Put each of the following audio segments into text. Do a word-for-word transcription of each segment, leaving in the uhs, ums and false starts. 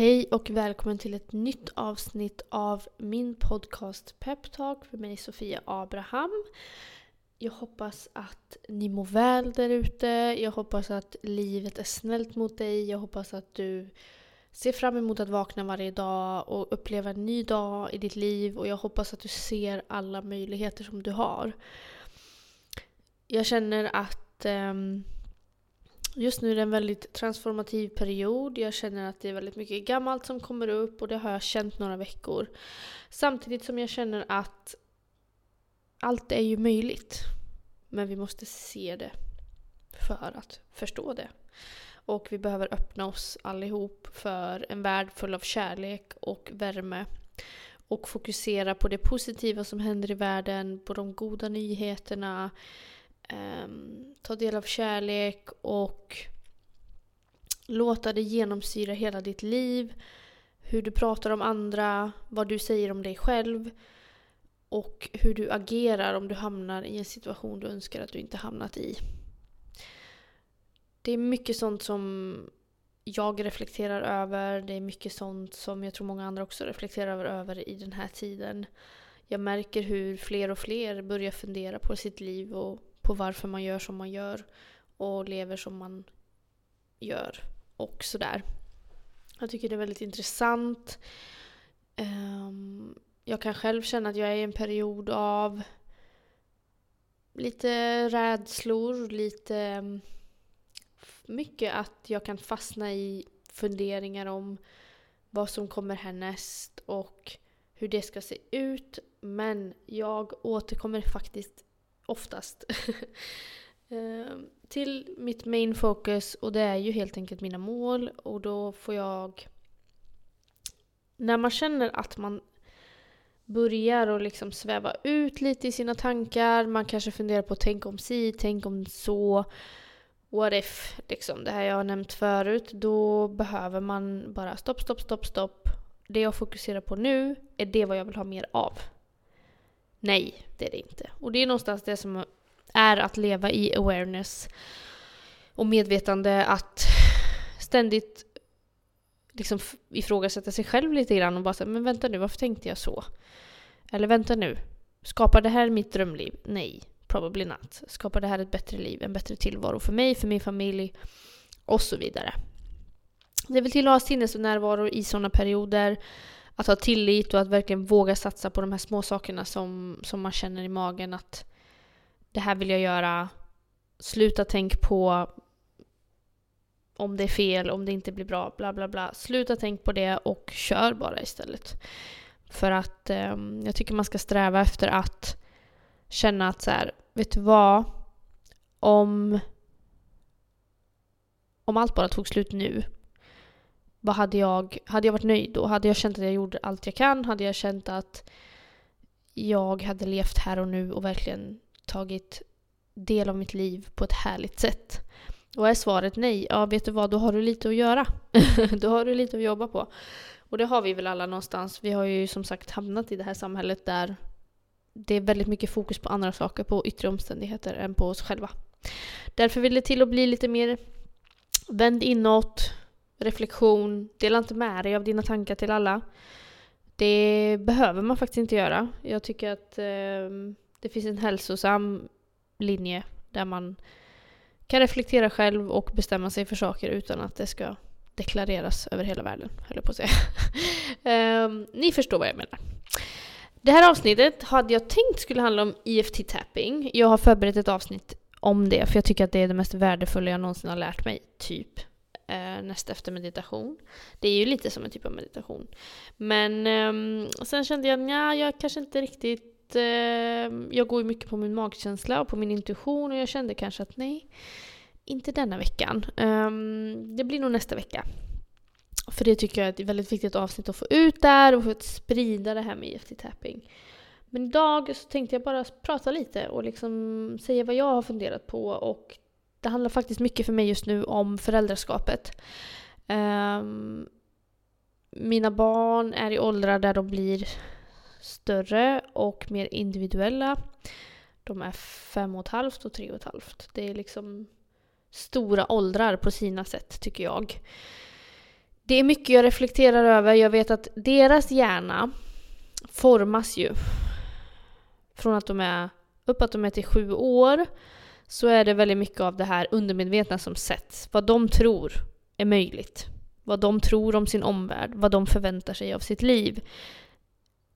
Hej och välkommen till ett nytt avsnitt av min podcast Peptalk för mig Sofia Abraham. Jag hoppas att ni mår väl där ute. Jag hoppas att livet är snällt mot dig. Jag hoppas att du ser fram emot att vakna varje dag och uppleva en ny dag i ditt liv. Och jag hoppas att du ser alla möjligheter som du har. Jag känner att... Um, Just nu är det en väldigt transformativ period. Jag känner att det är väldigt mycket gammalt som kommer upp och det har jag känt några veckor. Samtidigt som jag känner att allt är ju möjligt. Men vi måste se det för att förstå det. Och vi behöver öppna oss allihop för en värld full av kärlek och värme. Och fokusera på det positiva som händer i världen, på de goda nyheterna. Um, ta del av kärlek och låta det genomsyra hela ditt liv, hur du pratar om andra, vad du säger om dig själv och hur du agerar om du hamnar i en situation du önskar att du inte hamnat i. Det är mycket sånt som jag reflekterar över, det är mycket sånt som jag tror många andra också reflekterar över, över i den här tiden. Jag märker hur fler och fler börjar fundera på sitt liv och på varför man gör som man gör och lever som man gör och sådär. Jag tycker det är väldigt intressant. Um, jag kan själv känna att jag är i en period av lite rädslor, lite mycket att jag kan fastna i funderingar om vad som kommer härnäst och hur det ska se ut. Men jag återkommer faktiskt oftast till mitt main focus, och det är ju helt enkelt mina mål. Och då får jag, när man känner att man börjar och liksom sväva ut lite i sina tankar, man kanske funderar på tänk om si, tänk om så, what if, liksom det här jag har nämnt förut, då behöver man bara stopp, stopp, stopp, stopp. Det jag fokuserar på nu, är det vad jag vill ha mer av? Nej, det är det inte. Och det är någonstans det som är att leva i awareness och medvetande, att ständigt liksom ifrågasätta sig själv lite grann och bara säga, men vänta nu, varför tänkte jag så? Eller vänta nu, skapar det här mitt drömliv? Nej, probably not. Skapar det här ett bättre liv, en bättre tillvaro för mig, för min familj och så vidare? Det vill till att ha sinnes och närvaro i sådana perioder. Att ha tillit och att verkligen våga satsa på de här små sakerna som, som man känner i magen att det här vill jag göra. Sluta tänk på om det är fel, om det inte blir bra, bla bla bla. Sluta tänk på det och kör bara istället. För att eh, jag tycker man ska sträva efter att känna att så här, vet du vad? Om, om allt bara tog slut nu. Vad hade jag, hade jag varit nöjd då? Hade jag känt att jag gjorde allt jag kan? Hade jag känt att jag hade levt här och nu och verkligen tagit del av mitt liv på ett härligt sätt? Och är svaret nej, ja vet du vad, då har du lite att göra. Då har du lite att jobba på. Och det har vi väl alla någonstans. Vi har ju som sagt hamnat i det här samhället där det är väldigt mycket fokus på andra saker, på yttre omständigheter än på oss själva. Därför vill det till att bli lite mer vänd inåt. Reflektion, dela inte med dig av dina tankar till alla. Det behöver man faktiskt inte göra. Jag tycker att eh, det finns en hälsosam linje där man kan reflektera själv och bestämma sig för saker utan att det ska deklareras över hela världen, höll jag på att säga. eh, ni förstår vad jag menar. Det här avsnittet hade jag tänkt skulle handla om E F T tapping. Jag har förberett ett avsnitt om det för jag tycker att det är det mest värdefulla jag någonsin har lärt mig, typ. Näst efter meditation. Det är ju lite som en typ av meditation. Men um, sen kände jag att jag kanske inte riktigt... Uh, jag går ju mycket på min magkänsla och på min intuition. Och jag kände kanske att nej, inte denna veckan. Um, det blir nog nästa vecka. För det tycker jag är ett väldigt viktigt avsnitt att få ut där. Och få att sprida det här med E F T tapping. Men idag så tänkte jag bara prata lite. Och liksom säga vad jag har funderat på. Och det handlar faktiskt mycket för mig just nu om föräldraskapet. Um, mina barn är i åldrar där de blir större och mer individuella. De är fem och ett halvt och tre och ett halvt. Det är liksom stora åldrar på sina sätt tycker jag. det är mycket jag reflekterar över. Jag vet att deras hjärna formas ju från att de är upp att de är till sju år, så är det väldigt mycket av det här undermedvetna som sätts. Vad de tror är möjligt. Vad de tror om sin omvärld. Vad de förväntar sig av sitt liv.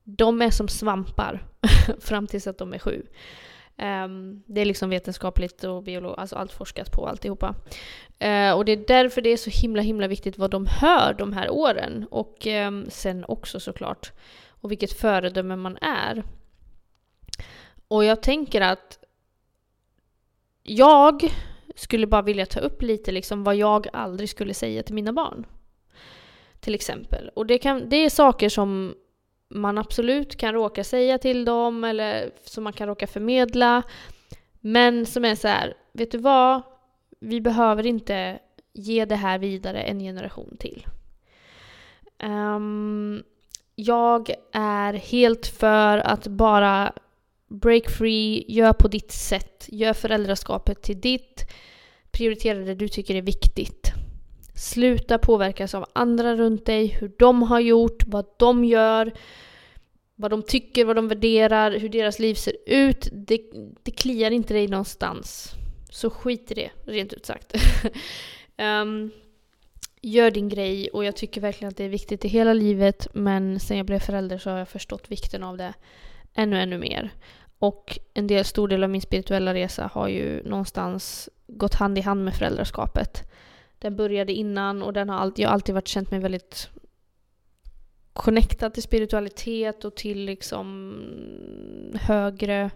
De är som svampar fram tills att de är sju. Um, det är liksom vetenskapligt och biolog, alltså allt forskat på alltihopa. Uh, och det är därför det är så himla himla viktigt vad de hör de här åren. Och um, sen också såklart. Och vilket föredöme man är. Och jag tänker att jag skulle bara vilja ta upp lite liksom vad jag aldrig skulle säga till mina barn. Till exempel. Och det, kan, det är saker som man absolut kan råka säga till dem eller som man kan råka förmedla. Men som är så här, vet du vad? Vi behöver inte ge det här vidare en generation till. Um, jag är helt för att bara break free, gör på ditt sätt. Gör föräldraskapet till ditt. Prioritera det du tycker är viktigt. Sluta påverkas av andra runt dig. Hur de har gjort, vad de gör. Vad de tycker, vad de värderar. Hur deras liv ser ut. Det, det kliar inte dig någonstans. Så skit i det, rent ut sagt. um, gör din grej. Och jag tycker verkligen att det är viktigt i hela livet. Men sen jag blev förälder så har jag förstått vikten av det. Ännu, ännu mer. Och en del, stor del av min spirituella resa har ju någonstans gått hand i hand med föräldraskapet. Den började innan och den har alltid, jag har alltid varit känt mig väldigt connectad till spiritualitet och till liksom högre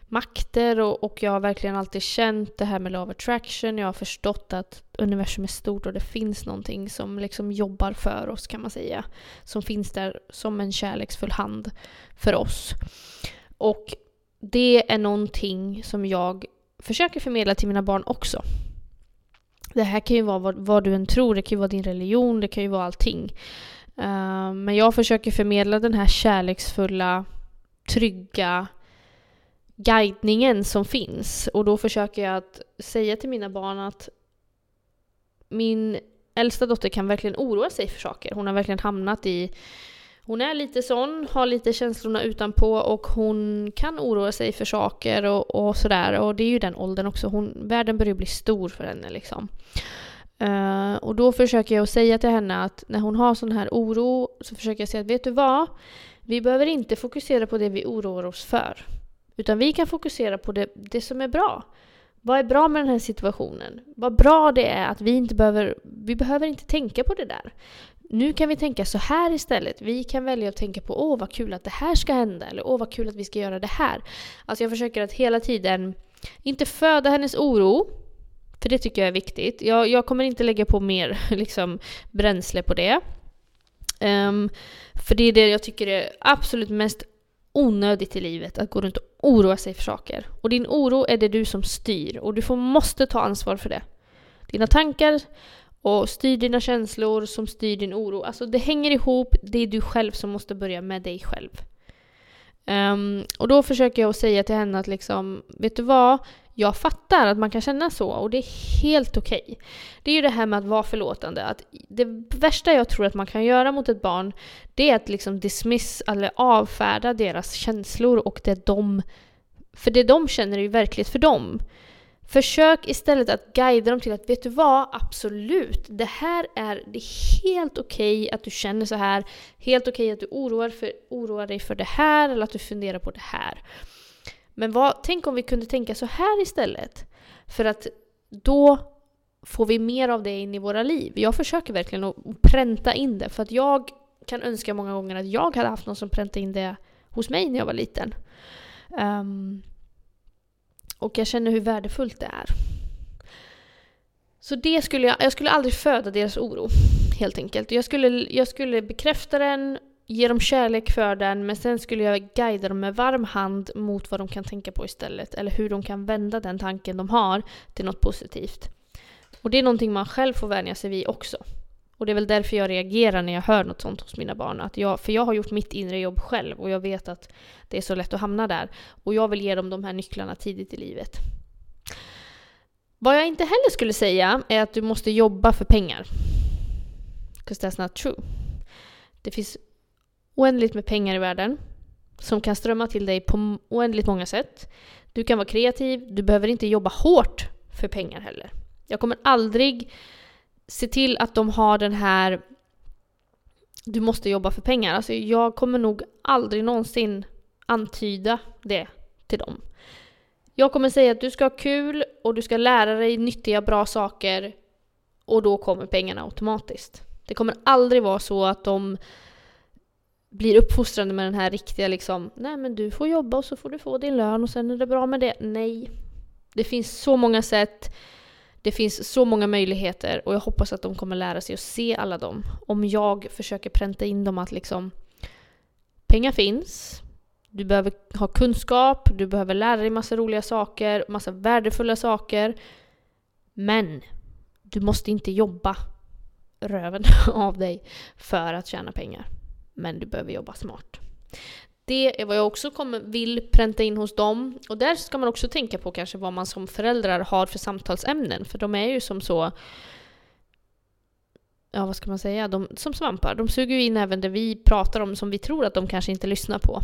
makter. Och, och jag har verkligen alltid känt det här med love attraction. Jag har förstått att universum är stort och det finns någonting som liksom jobbar för oss, kan man säga. Som finns där som en kärleksfull hand för oss. Och det är någonting som jag försöker förmedla till mina barn också. Det här kan ju vara vad, vad du än tror. Det kan ju vara din religion. Det kan ju vara allting. Uh, men jag försöker förmedla den här kärleksfulla, trygga guidningen som finns. Och då försöker jag att säga till mina barn att min äldsta dotter kan verkligen oroa sig för saker. Hon har verkligen hamnat i... Hon är lite sån, har lite känslorna utanpå och hon kan oroa sig för saker och, och sådär. Och det är ju den åldern också. Hon, världen börjar bli stor för henne liksom. Uh, och då försöker jag säga till henne att när hon har sån här oro så försöker jag säga att vet du vad? Vi behöver inte fokusera på det vi oroar oss för. Utan vi kan fokusera på det, det som är bra. Vad är bra med den här situationen? Vad bra det är att vi inte behöver, vi behöver inte tänka på det där. Nu kan vi tänka så här istället. Vi kan välja att tänka på åh vad kul att det här ska hända. Eller åh vad kul att vi ska göra det här. Alltså jag försöker att hela tiden inte föda hennes oro. För det tycker jag är viktigt. Jag, jag kommer inte lägga på mer liksom, bränsle på det. Um, för det är det jag tycker är absolut mest onödigt i livet, att gå runt och oroa sig för saker. Och din oro är det du som styr. Och du får, måste ta ansvar för det. Dina tankar och styr dina känslor som styr din oro. Alltså det hänger ihop. Det är du själv som måste börja med dig själv. Um, och då försöker jag säga till henne att liksom, vet du vad? Jag fattar att man kan känna så. Och det är helt okej. Okay. Det är ju det här med att vara förlåtande. Att det värsta jag tror att man kan göra mot ett barn, det är att liksom dismiss eller avfärda deras känslor och det de... För det de känner är ju verkligt för dem. Försök istället att guida dem till att vet du vad, absolut, det här är, det är helt okej att du känner så här, helt okej att du oroar, för, oroar dig för det här eller att du funderar på det här. Men vad, tänk om vi kunde tänka så här istället, för att då får vi mer av det in i våra liv. Jag försöker verkligen att pränta in det, för att jag kan önska många gånger att jag hade haft någon som präntade in det hos mig när jag var liten. Um, Och jag känner hur värdefullt det är. Så det skulle jag, jag skulle aldrig föda deras oro. Helt enkelt. Jag skulle, jag skulle bekräfta den. Ge dem kärlek för den. Men sen skulle jag guida dem med varm hand mot vad de kan tänka på istället. Eller hur de kan vända den tanken de har till något positivt. Och det är någonting man själv får vänja sig vid också. Och det är väl därför jag reagerar när jag hör något sånt hos mina barn. Att jag, för jag har gjort mitt inre jobb själv. Och jag vet att det är så lätt att hamna där. Och jag vill ge dem de här nycklarna tidigt i livet. Vad jag inte heller skulle säga är att du måste jobba för pengar. because that's not true. Det finns oändligt med pengar i världen som kan strömma till dig på oändligt många sätt. Du kan vara kreativ, du behöver inte jobba hårt för pengar heller. Jag kommer aldrig se till att de har den här du måste jobba för pengar. Alltså jag kommer nog aldrig någonsin antyda det till dem. Jag kommer säga att du ska ha kul och du ska lära dig nyttiga, bra saker och då kommer pengarna automatiskt. Det kommer aldrig vara så att de blir uppfostrande med den här riktiga liksom, nej men du får jobba och så får du få din lön och sen är det bra med det. Nej. Det finns så många sätt, det finns så många möjligheter och jag hoppas att de kommer lära sig att se alla dem. Om jag försöker pränta in dem att liksom, pengar finns, du behöver ha kunskap, du behöver lära dig massa roliga saker, massa värdefulla saker, men du måste inte jobba röven av dig för att tjäna pengar. Men du behöver jobba smart. Det är vad jag också kommer, vill pränta in hos dem. Och där ska man också tänka på kanske vad man som föräldrar har för samtalsämnen. För de är ju som så... Ja, vad ska man säga? De, som svampar. De suger ju in även det vi pratar om som vi tror att de kanske inte lyssnar på.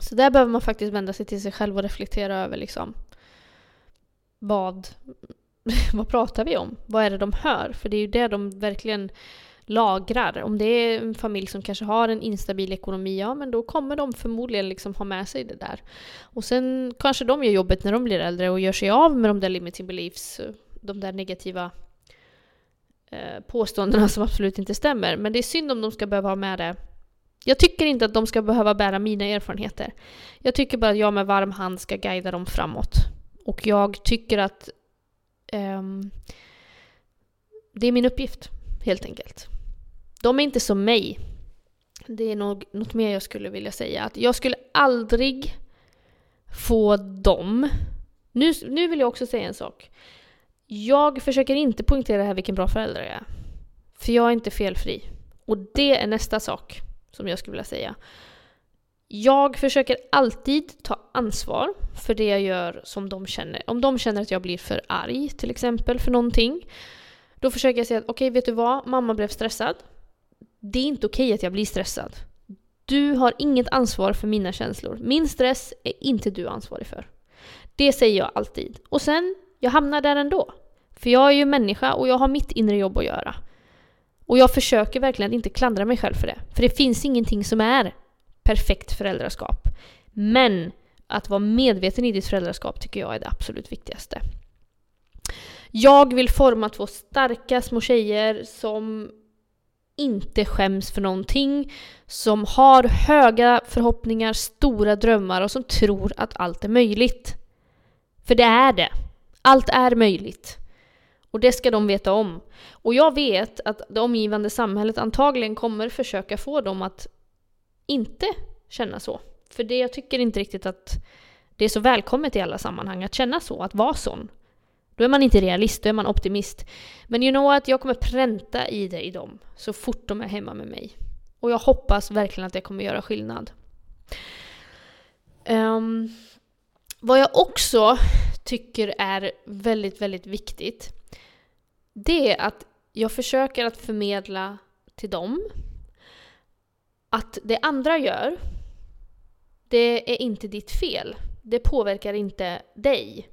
Så där behöver man faktiskt vända sig till sig själv och reflektera över liksom... Vad... Vad pratar vi om? Vad är det de hör? För det är ju det de verkligen... lagrar. Om det är en familj som kanske har en instabil ekonomi, ja men då kommer de förmodligen liksom ha med sig det där. Och sen kanske de gör jobbet när de blir äldre och gör sig av med de där limiting beliefs, de där negativa eh, påståendena som absolut inte stämmer. Men det är synd om de ska behöva ha med det. Jag tycker inte att de ska behöva bära mina erfarenheter. Jag tycker bara att jag med varm hand ska guida dem framåt. Och jag tycker att eh, det är min uppgift, helt enkelt. De är inte som mig. Det är nog något mer jag skulle vilja säga. Att jag skulle aldrig få dem. Nu, nu vill jag också säga en sak. Jag försöker inte poängtera här vilken bra förälder jag är. För jag är inte felfri. Och det är nästa sak som jag skulle vilja säga. Jag försöker alltid ta ansvar för det jag gör som de känner. Om de känner att jag blir för arg till exempel för någonting. Då försöker jag säga att okej, vet du vad? Mamma blev stressad. Det är inte okej att jag blir stressad. Du har inget ansvar för mina känslor. Min stress är inte du ansvarig för. Det säger jag alltid. Och sen, jag hamnar där ändå. För jag är ju människa och jag har mitt inre jobb att göra. Och jag försöker verkligen inte klandra mig själv för det. För det finns ingenting som är perfekt föräldraskap. Men att vara medveten i ditt föräldraskap tycker jag är det absolut viktigaste. Jag vill forma två starka små tjejer som inte skäms för någonting, som har höga förhoppningar, stora drömmar och som tror att allt är möjligt. För det är det. Allt är möjligt. Och det ska de veta om. Och jag vet att det omgivande samhället antagligen kommer försöka få dem att inte känna så. För det, jag tycker inte riktigt att det är så välkommet i alla sammanhang att känna så, att vara sån. Då är man inte realist, då är man optimist. Men you know what, jag kommer pränta i det i dem så fort de är hemma med mig. Och jag hoppas verkligen att det kommer göra skillnad. Um, vad jag också tycker är väldigt, väldigt viktigt, det är att jag försöker att förmedla till dem att det andra gör, det är inte ditt fel. Det påverkar inte dig.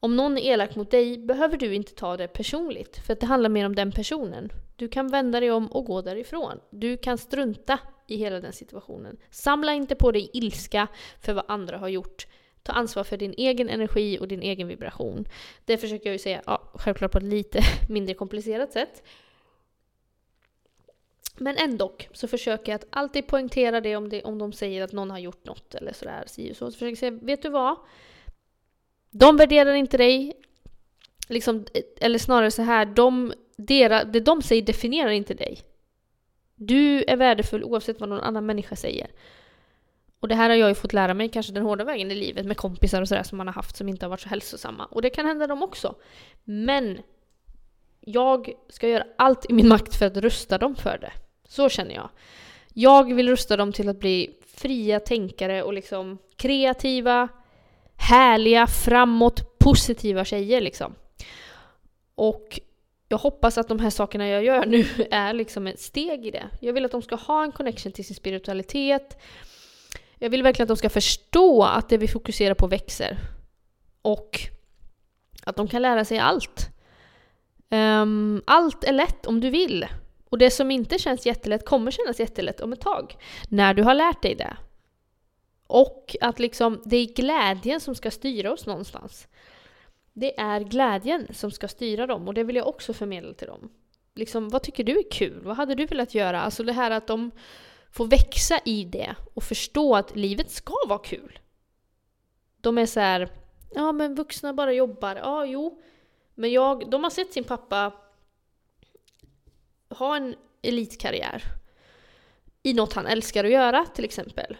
Om någon är elak mot dig behöver du inte ta det personligt. För att det handlar mer om den personen. Du kan vända dig om och gå därifrån. Du kan strunta i hela den situationen. Samla inte på dig ilska för vad andra har gjort. Ta ansvar för din egen energi och din egen vibration. Det försöker jag ju säga, ja, självklart på ett lite mindre komplicerat sätt. Men ändå så försöker jag att alltid poängtera det om, det, om de säger att någon har gjort något eller sådär. Så, så försöker jag säga, vet du vad? De värderar inte dig, liksom, eller snarare så här, de, dera, det de säger definierar inte dig. Du är värdefull oavsett vad någon annan människa säger. Och det här har jag ju fått lära mig kanske den hårda vägen i livet med kompisar och sådär som man har haft som inte har varit så hälsosamma. Och det kan hända dem också. Men jag ska göra allt i min makt för att rusta dem för det. Så känner jag. Jag vill rusta dem till att bli fria tänkare och liksom kreativa, härliga, framåt, positiva tjejer liksom. Och jag hoppas att de här sakerna jag gör nu är liksom ett steg i det. Jag vill att de ska ha en connection till sin spiritualitet. Jag vill verkligen att de ska förstå att det vi fokuserar på växer. Och att de kan lära sig allt. Um, allt är lätt om du vill. Och det som inte känns jättelätt kommer kännas jättelätt om ett tag. När du har lärt dig det. Och att liksom, det är glädjen som ska styra oss någonstans. Det är glädjen som ska styra dem. Och det vill jag också förmedla till dem. Liksom, vad tycker du är kul? Vad hade du velat göra? Alltså det här att de får växa i det. Och förstå att livet ska vara kul. De är så här... Ja, men vuxna bara jobbar. Ja, jo. Men jag, de har sett sin pappa ha en elitkarriär. I något han älskar att göra, till exempel.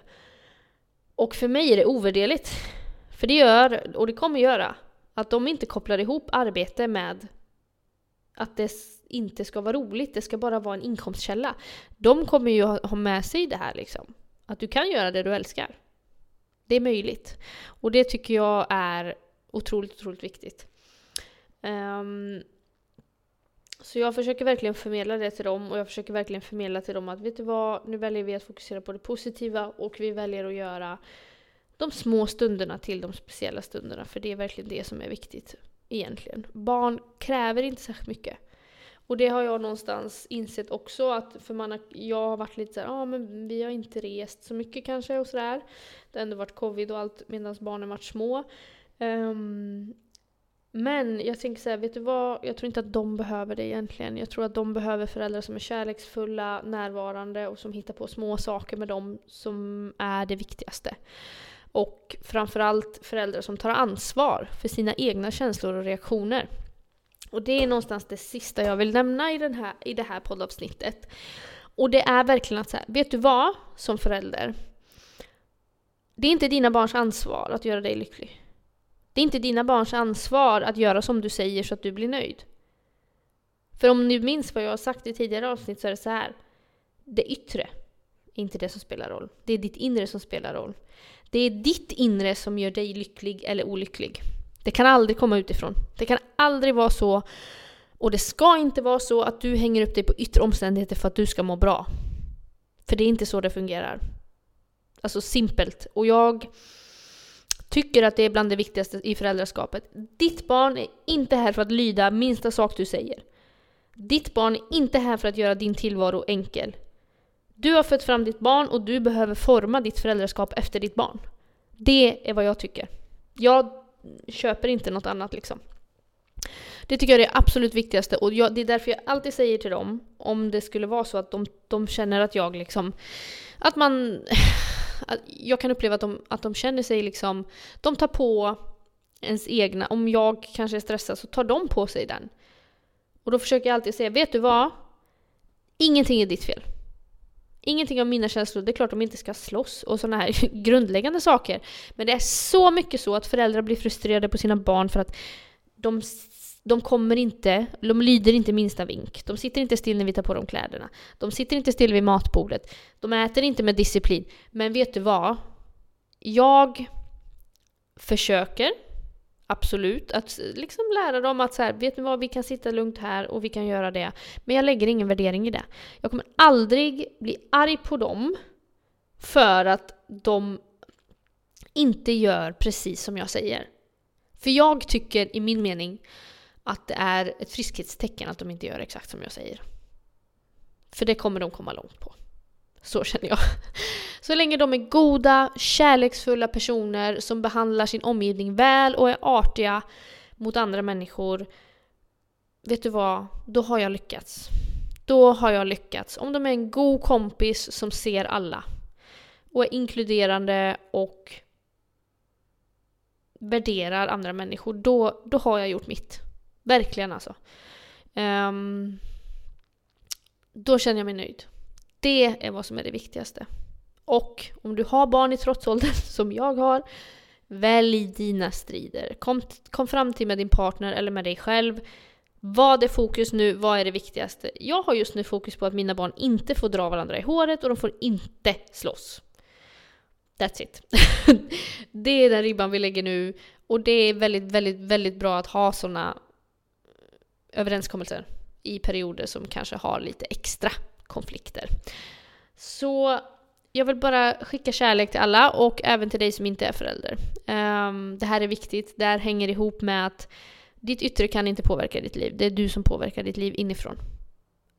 Och för mig är det ovärderligt. För det gör, och det kommer göra, att de inte kopplar ihop arbete med att det inte ska vara roligt. Det ska bara vara en inkomstkälla. De kommer ju ha med sig det här, liksom. Att du kan göra det du älskar. Det är möjligt. Och det tycker jag är otroligt, otroligt viktigt. Um, så jag försöker verkligen förmedla det till dem. Och jag försöker verkligen förmedla till dem att vet du vad, nu väljer vi att fokusera på det positiva. Och vi väljer att göra de små stunderna till de speciella stunderna. För det är verkligen det som är viktigt egentligen. Barn kräver inte särskilt mycket. Och det har jag någonstans insett också. Att för man har, jag har varit lite så här, ja ah, men vi har inte rest så mycket kanske och sådär. Det har ändå varit covid och allt medan barnen varit små. Um, men jag tänker så här, vet du vad? Jag tror inte att de behöver det egentligen. Jag tror att de behöver föräldrar som är kärleksfulla, närvarande och som hittar på små saker med dem som är det viktigaste. Och framförallt föräldrar som tar ansvar för sina egna känslor och reaktioner. Och det är någonstans det sista jag vill nämna i, den här, i det här poddavsnittet. Och det är verkligen att så här, vet du vad, som förälder. Det är inte dina barns ansvar att göra dig lycklig. Det är inte dina barns ansvar att göra som du säger så att du blir nöjd. För om ni minns vad jag har sagt i tidigare avsnitt så är det så här. Det yttre är inte det som spelar roll. Det är ditt inre som spelar roll. Det är ditt inre som gör dig lycklig eller olycklig. Det kan aldrig komma utifrån. Det kan aldrig vara så. Och det ska inte vara så att du hänger upp dig på yttre omständigheter för att du ska må bra. För det är inte så det fungerar. Alltså simpelt. Och jag tycker att det är bland det viktigaste i föräldraskapet. Ditt barn är inte här för att lyda minsta sak du säger. Ditt barn är inte här för att göra din tillvaro enkel. Du har fött fram ditt barn och du behöver forma ditt föräldraskap efter ditt barn. Det är vad jag tycker. Jag köper inte något annat liksom. Det tycker jag är det absolut viktigaste. Och jag, det är därför jag alltid säger till dem, om det skulle vara så att de, de känner att jag liksom, att man att jag kan uppleva att de, att de känner sig liksom, de tar på ens egna, om jag kanske är stressad så tar de på sig den. Och då försöker jag alltid säga, vet du vad? Ingenting är ditt fel. Ingenting av mina känslor, det är klart de inte ska slåss och sådana här grundläggande saker. Men det är så mycket så att föräldrar blir frustrerade på sina barn för att de, de kommer inte, de lyder inte minsta vink. De sitter inte still när vi tar på dem kläderna. De sitter inte still vid matbordet. De äter inte med disciplin. Men vet du vad? Jag försöker absolut att liksom lära dem att så här, vet ni vad, vi kan sitta lugnt här och vi kan göra det, men jag lägger ingen värdering i det. Jag kommer aldrig bli arg på dem för att de inte gör precis som jag säger, för jag tycker i min mening att det är ett friskhetstecken att de inte gör exakt som jag säger, för det kommer de komma långt på. Så känner jag. Så länge de är goda, kärleksfulla personer som behandlar sin omgivning väl och är artiga mot andra människor. Vet du vad? Då har jag lyckats. Då har jag lyckats. Om de är en god kompis som ser alla. Och är inkluderande och värderar andra människor. Då, då har jag gjort mitt. Verkligen alltså. Um, då känner jag mig nöjd. Det är vad som är det viktigaste. Och om du har barn i trotsåldern som jag har, välj dina strider. Kom, kom fram till med din partner eller med dig själv. Vad är fokus nu? Vad är det viktigaste? Jag har just nu fokus på att mina barn inte får dra varandra i håret och de får inte slåss. That's it. Det är den ribban vi lägger nu. Och det är väldigt, väldigt, väldigt bra att ha sådana överenskommelser. i perioder som kanske har lite extra konflikter. Så jag vill bara skicka kärlek till alla och även till dig som inte är förälder. Um, det här är viktigt. Det här hänger ihop med att ditt yttre kan inte påverka ditt liv. Det är du som påverkar ditt liv inifrån.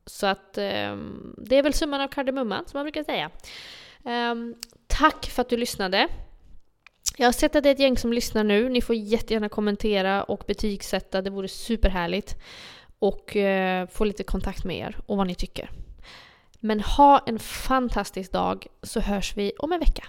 Så att um, det är väl summan av kardemumman som man brukar säga. Um, tack för att du lyssnade. Jag har sett att det är ett gäng som lyssnar nu. Ni får jättegärna kommentera och betygsätta. Det vore superhärligt. Och eh, få lite kontakt med er och vad ni tycker. Men ha en fantastisk dag, så hörs vi om en vecka.